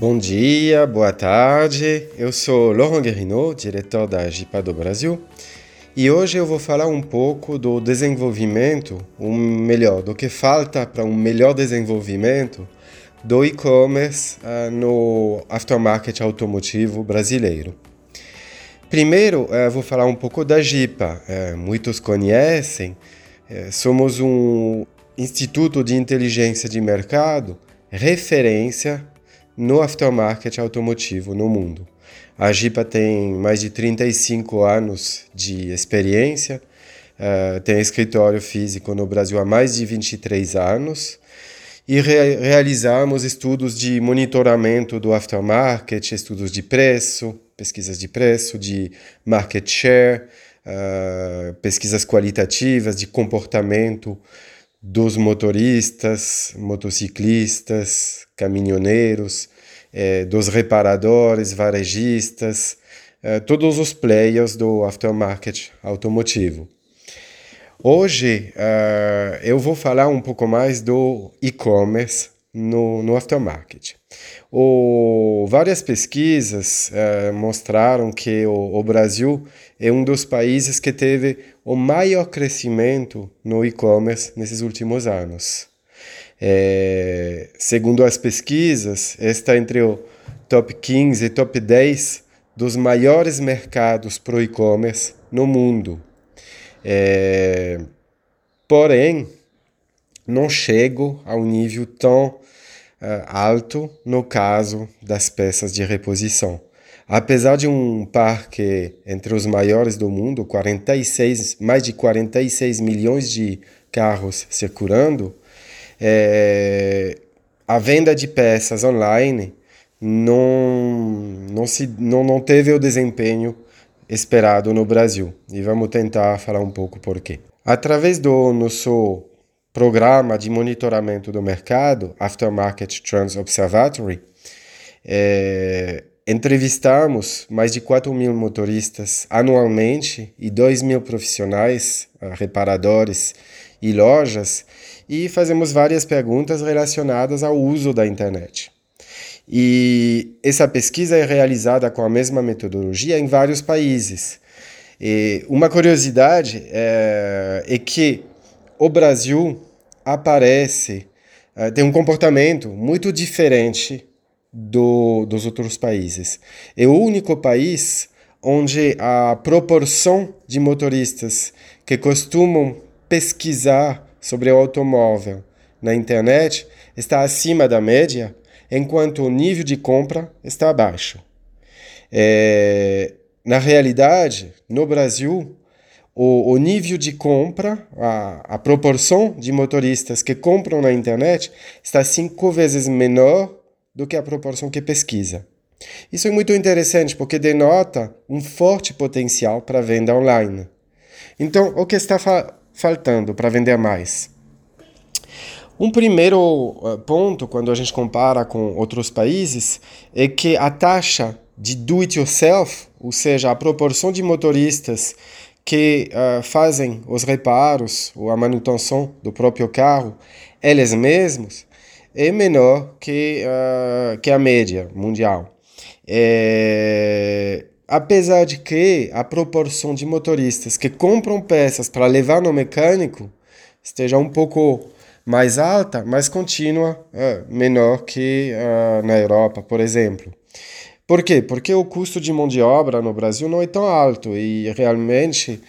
Bom dia, boa tarde, eu sou Laurent Guerinot, diretor da GIPA do Brasil, e hoje eu vou falar um pouco do desenvolvimento, do que falta para um melhor desenvolvimento do e-commerce no aftermarket automotivo brasileiro. Primeiro, vou falar um pouco da GIPA, muitos conhecem, somos um instituto de inteligência de mercado, referência no aftermarket automotivo no mundo. A GIPA tem mais de 35 anos de experiência, tem escritório físico no Brasil há mais de 23 anos e realizamos estudos de monitoramento do aftermarket, estudos de preço, pesquisas de preço, de market share, pesquisas qualitativas de comportamento dos motoristas, motociclistas, caminhoneiros, dos reparadores, varejistas, todos os players do aftermarket automotivo. Hoje eu vou falar um pouco mais do e-commerce no aftermarket. Várias pesquisas mostraram que o Brasil é um dos países que teve o maior crescimento no e-commerce nesses últimos anos. Segundo as pesquisas, está entre o top 15 e top 10 dos maiores mercados pro e-commerce no mundo. Porém, não chego a um nível tão alto no caso das peças de reposição. Apesar de um parque entre os maiores do mundo, mais de 46 milhões de carros circulando, a venda de peças online não teve o desempenho esperado no Brasil. E vamos tentar falar um pouco por quê. Através do nosso programa de monitoramento do mercado, Aftermarket Trends Observatory, entrevistamos mais de 4 mil motoristas anualmente e 2 mil profissionais, reparadores e lojas, e fazemos várias perguntas relacionadas ao uso da internet. E essa pesquisa é realizada com a mesma metodologia em vários países. E uma curiosidade é que o Brasil tem um comportamento muito diferente dos outros países. É o único país onde a proporção de motoristas que costumam pesquisar sobre o automóvel na internet está acima da média, enquanto o nível de compra está abaixo. Na realidade, no Brasil, o nível de compra, a proporção de motoristas que compram na internet está 5 vezes menor do que a proporção que pesquisa. Isso é muito interessante porque denota um forte potencial para venda online. Então, o que está faltando para vender mais? Um primeiro ponto, quando a gente compara com outros países, é que a taxa de do-it-yourself, ou seja, a proporção de motoristas que fazem os reparos ou a manutenção do próprio carro, eles mesmos, é menor que a média mundial. Apesar de que a proporção de motoristas que compram peças para levar no mecânico esteja um pouco mais alta, mas continua menor que na Europa, por exemplo. Por quê? Porque o custo de mão de obra no Brasil não é tão alto e realmente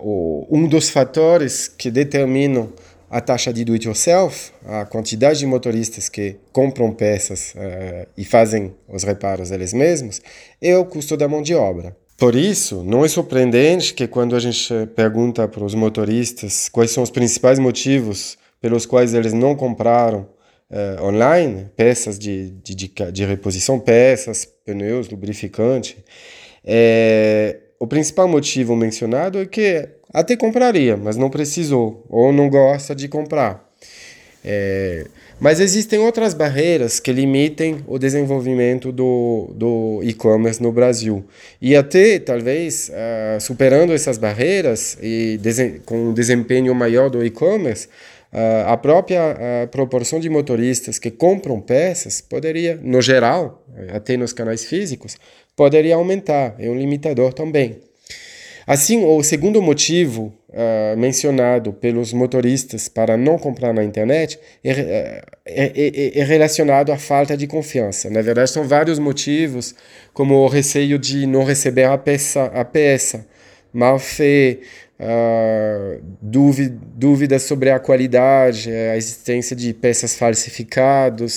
um dos fatores que determinam a taxa de do-it-yourself, a quantidade de motoristas que compram peças e fazem os reparos eles mesmos, é o custo da mão de obra. Por isso, não é surpreendente que quando a gente pergunta para os motoristas quais são os principais motivos pelos quais eles não compraram online, peças de reposição, peças, pneus, lubrificante. O principal motivo mencionado é que até compraria, mas não precisou ou não gosta de comprar. Mas existem outras barreiras que limitem o desenvolvimento do e-commerce no Brasil. E até, talvez, superando essas barreiras e com um desempenho maior do e-commerce, a própria proporção de motoristas que compram peças poderia, no geral, até nos canais físicos, poderia aumentar, é um limitador também. Assim, o segundo motivo mencionado pelos motoristas para não comprar na internet é relacionado à falta de confiança. Na verdade, são vários motivos, como o receio de não receber a peça má-fé, dúvidas sobre a qualidade, a existência de peças falsificadas,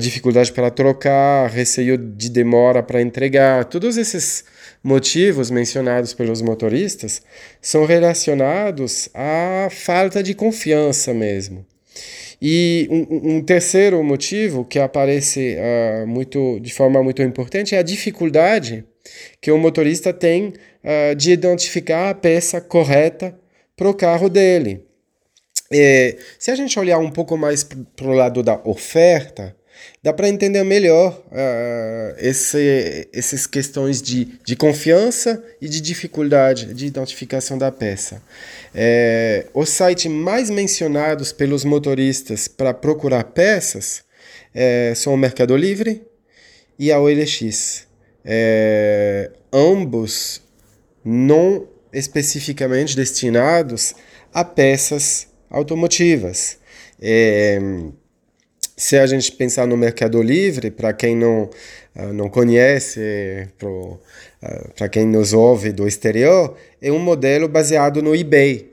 dificuldade para trocar, receio de demora para entregar. Todos esses motivos mencionados pelos motoristas são relacionados à falta de confiança mesmo. E um terceiro motivo que aparece de forma muito importante é a dificuldade que o motorista tem de identificar a peça correta para o carro dele. E, se a gente olhar um pouco mais para o lado da oferta, dá para entender melhor essas questões de confiança e de dificuldade de identificação da peça. Os sites mais mencionados pelos motoristas para procurar peças são o Mercado Livre e a OLX. Ambos não especificamente destinados a peças automotivas. Se a gente pensar no Mercado Livre, para quem não conhece, para quem nos ouve do exterior, é um modelo baseado no eBay.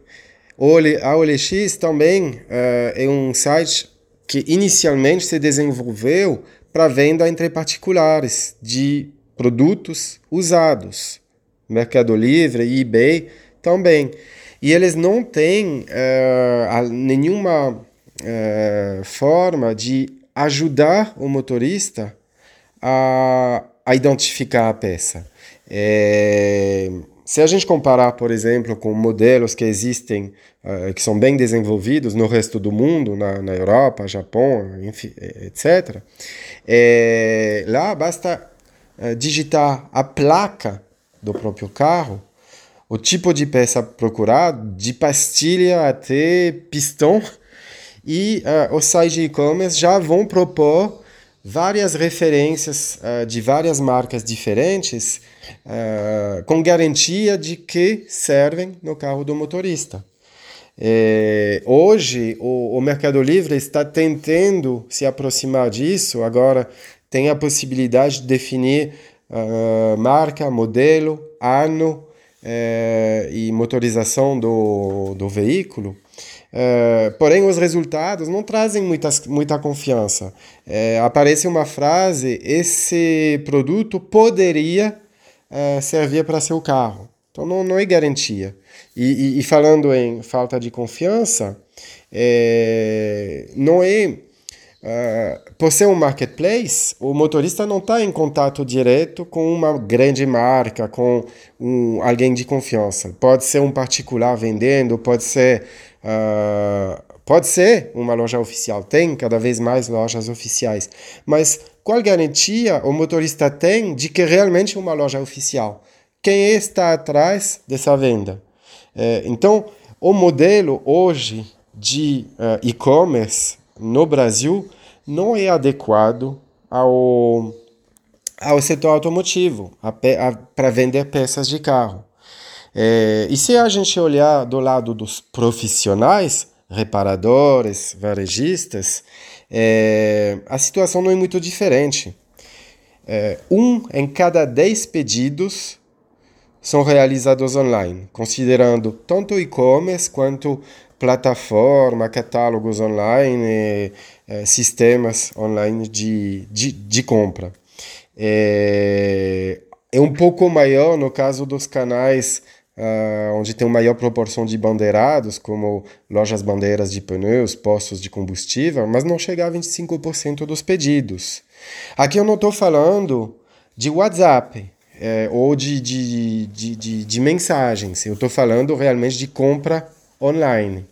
A OLX também é um site que inicialmente se desenvolveu para venda entre particulares de produtos usados. Mercado Livre e eBay também. E eles não têm nenhuma forma de ajudar o motorista a identificar a peça. Se a gente comparar, por exemplo, com modelos que existem, que são bem desenvolvidos no resto do mundo, na Europa, Japão, enfim, etc., lá basta digitar a placa do próprio carro, o tipo de peça procurada, de pastilha até pistão, e os sites de e-commerce já vão propor várias referências de várias marcas diferentes com garantia de que servem no carro do motorista. Hoje, o Mercado Livre está tentando se aproximar disso, agora tem a possibilidade de definir marca, modelo, ano e motorização do veículo. Porém, os resultados não trazem muita confiança. Aparece uma frase: esse produto poderia servir para seu carro. Então, não é garantia. E falando em falta de confiança, não é, por ser um marketplace, o motorista não está em contato direto com uma grande marca, com alguém de confiança. Pode ser um particular vendendo, pode ser uma loja oficial, tem cada vez mais lojas oficiais, mas qual garantia o motorista tem de que realmente é uma loja oficial? Quem está atrás dessa venda? Então, o modelo hoje de e-commerce no Brasil não é adequado ao setor automotivo, para vender peças de carro. E se a gente olhar do lado dos profissionais, reparadores, varejistas, a situação não é muito diferente. 1 em cada 10 pedidos são realizados online, considerando tanto e-commerce quanto plataforma, catálogos online, sistemas online de compra. É um pouco maior no caso dos canais onde tem uma maior proporção de bandeirados, como lojas bandeiras de pneus, postos de combustível, mas não chega a 25% dos pedidos. Aqui eu não estou falando de WhatsApp ou de mensagens, eu estou falando realmente de compra online.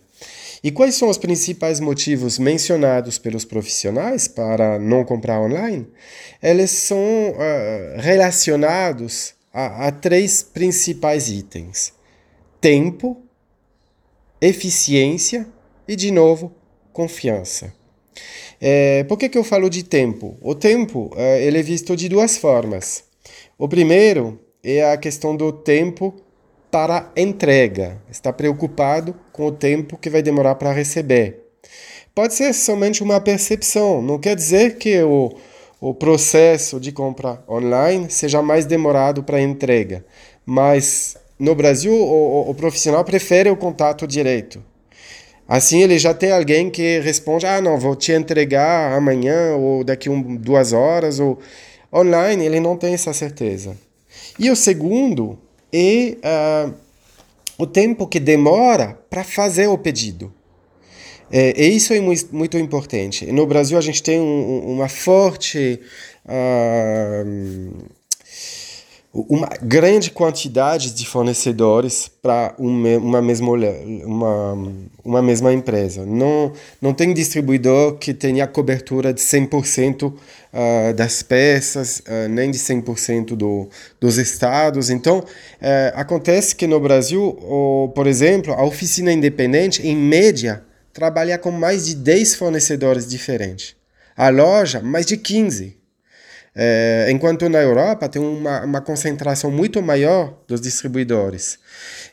E quais são os principais motivos mencionados pelos profissionais para não comprar online? Eles são relacionados a 3 principais itens: tempo, eficiência e, de novo, confiança. Por que eu falo de tempo? O tempo ele é visto de duas formas. O primeiro é a questão do tempo para entrega. Está preocupado com o tempo que vai demorar para receber. Pode ser somente uma percepção. Não quer dizer que o processo de compra online seja mais demorado para entrega. Mas no Brasil o profissional prefere o contato direto. Assim ele já tem alguém que responde, não, vou te entregar amanhã ou daqui 2 horas. Ou... Online ele não tem essa certeza. E o segundo é o tempo que demora para fazer o pedido. E isso é muito importante. No Brasil a gente tem uma forte... uma grande quantidade de fornecedores para uma mesma empresa. Não tem distribuidor que tenha cobertura de 100% das peças, nem de 100% dos estados. Então, acontece que no Brasil, por exemplo, a oficina independente, em média, trabalha com mais de 10 fornecedores diferentes. A loja, mais de 15. Enquanto na Europa tem uma concentração muito maior dos distribuidores.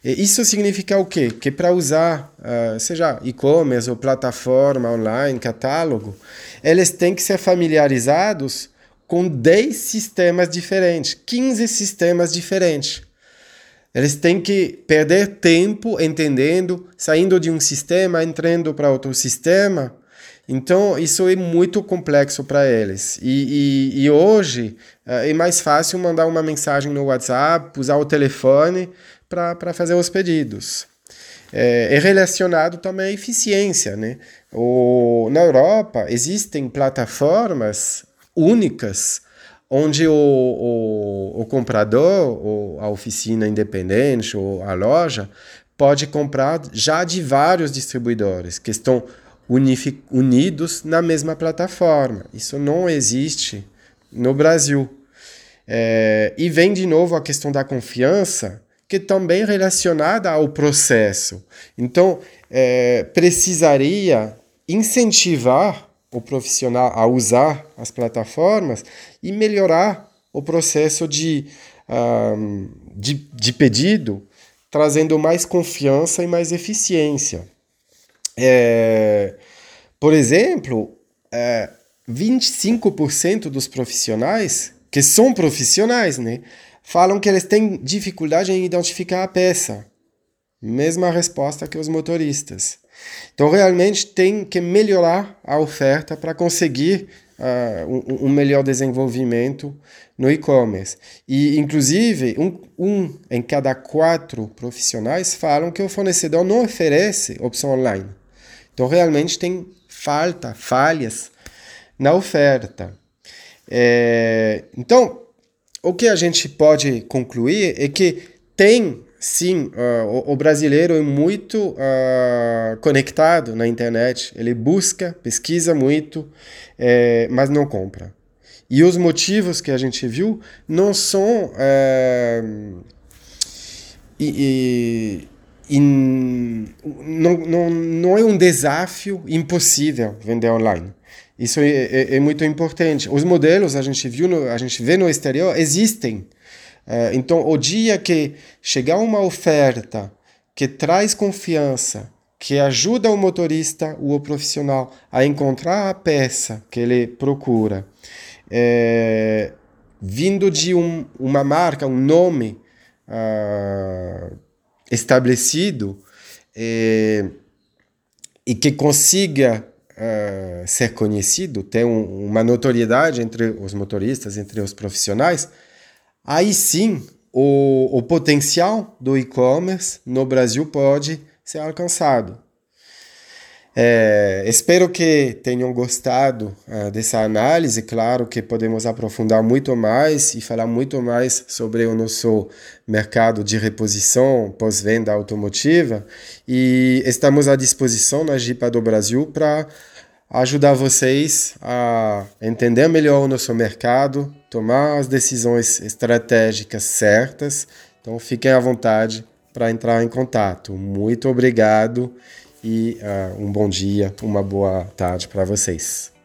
E isso significa o quê? Que para usar, seja e-commerce ou plataforma online, catálogo, eles têm que ser familiarizados com 10 sistemas diferentes, 15 sistemas diferentes. Eles têm que perder tempo entendendo, saindo de um sistema, entrando para outro sistema. Então, isso é muito complexo para eles. E hoje é mais fácil mandar uma mensagem no WhatsApp, usar o telefone para fazer os pedidos. É relacionado também à eficiência, né? Na Europa, existem plataformas únicas onde o comprador, ou a oficina independente, ou a loja, pode comprar já de vários distribuidores que estão unidos na mesma plataforma. Isso não existe no Brasil. E vem de novo a questão da confiança, que também é relacionada ao processo. Então, precisaria incentivar o profissional a usar as plataformas e melhorar o processo de pedido, trazendo mais confiança e mais eficiência. Por exemplo, 25% dos profissionais, que são profissionais, né, falam que eles têm dificuldade em identificar a peça. Mesma resposta que os motoristas. Então, realmente, tem que melhorar a oferta para conseguir um melhor desenvolvimento no e-commerce. E, inclusive, um em cada 4 profissionais falam que o fornecedor não oferece opção online. Então, realmente tem falhas na oferta. Então, o que a gente pode concluir é que tem, sim, o brasileiro é muito conectado na internet. Ele busca, pesquisa muito, mas não compra. E os motivos que a gente viu não são... não é um desafio impossível vender online. Isso é muito importante. Os modelos a gente vê no exterior existem. Então, o dia que chegar uma oferta que traz confiança, que ajuda o motorista ou o profissional a encontrar a peça que ele procura, vindo de uma marca, um nome estabelecido e que consiga ser conhecido, ter uma notoriedade entre os motoristas, entre os profissionais, aí sim o potencial do e-commerce no Brasil pode ser alcançado. Espero que tenham gostado dessa análise. Claro que podemos aprofundar muito mais e falar muito mais sobre o nosso mercado de reposição pós-venda automotiva. E estamos à disposição na GIPA do Brasil para ajudar vocês a entender melhor o nosso mercado, tomar as decisões estratégicas certas. Então, fiquem à vontade para entrar em contato. Muito obrigado e um bom dia, uma boa tarde para vocês.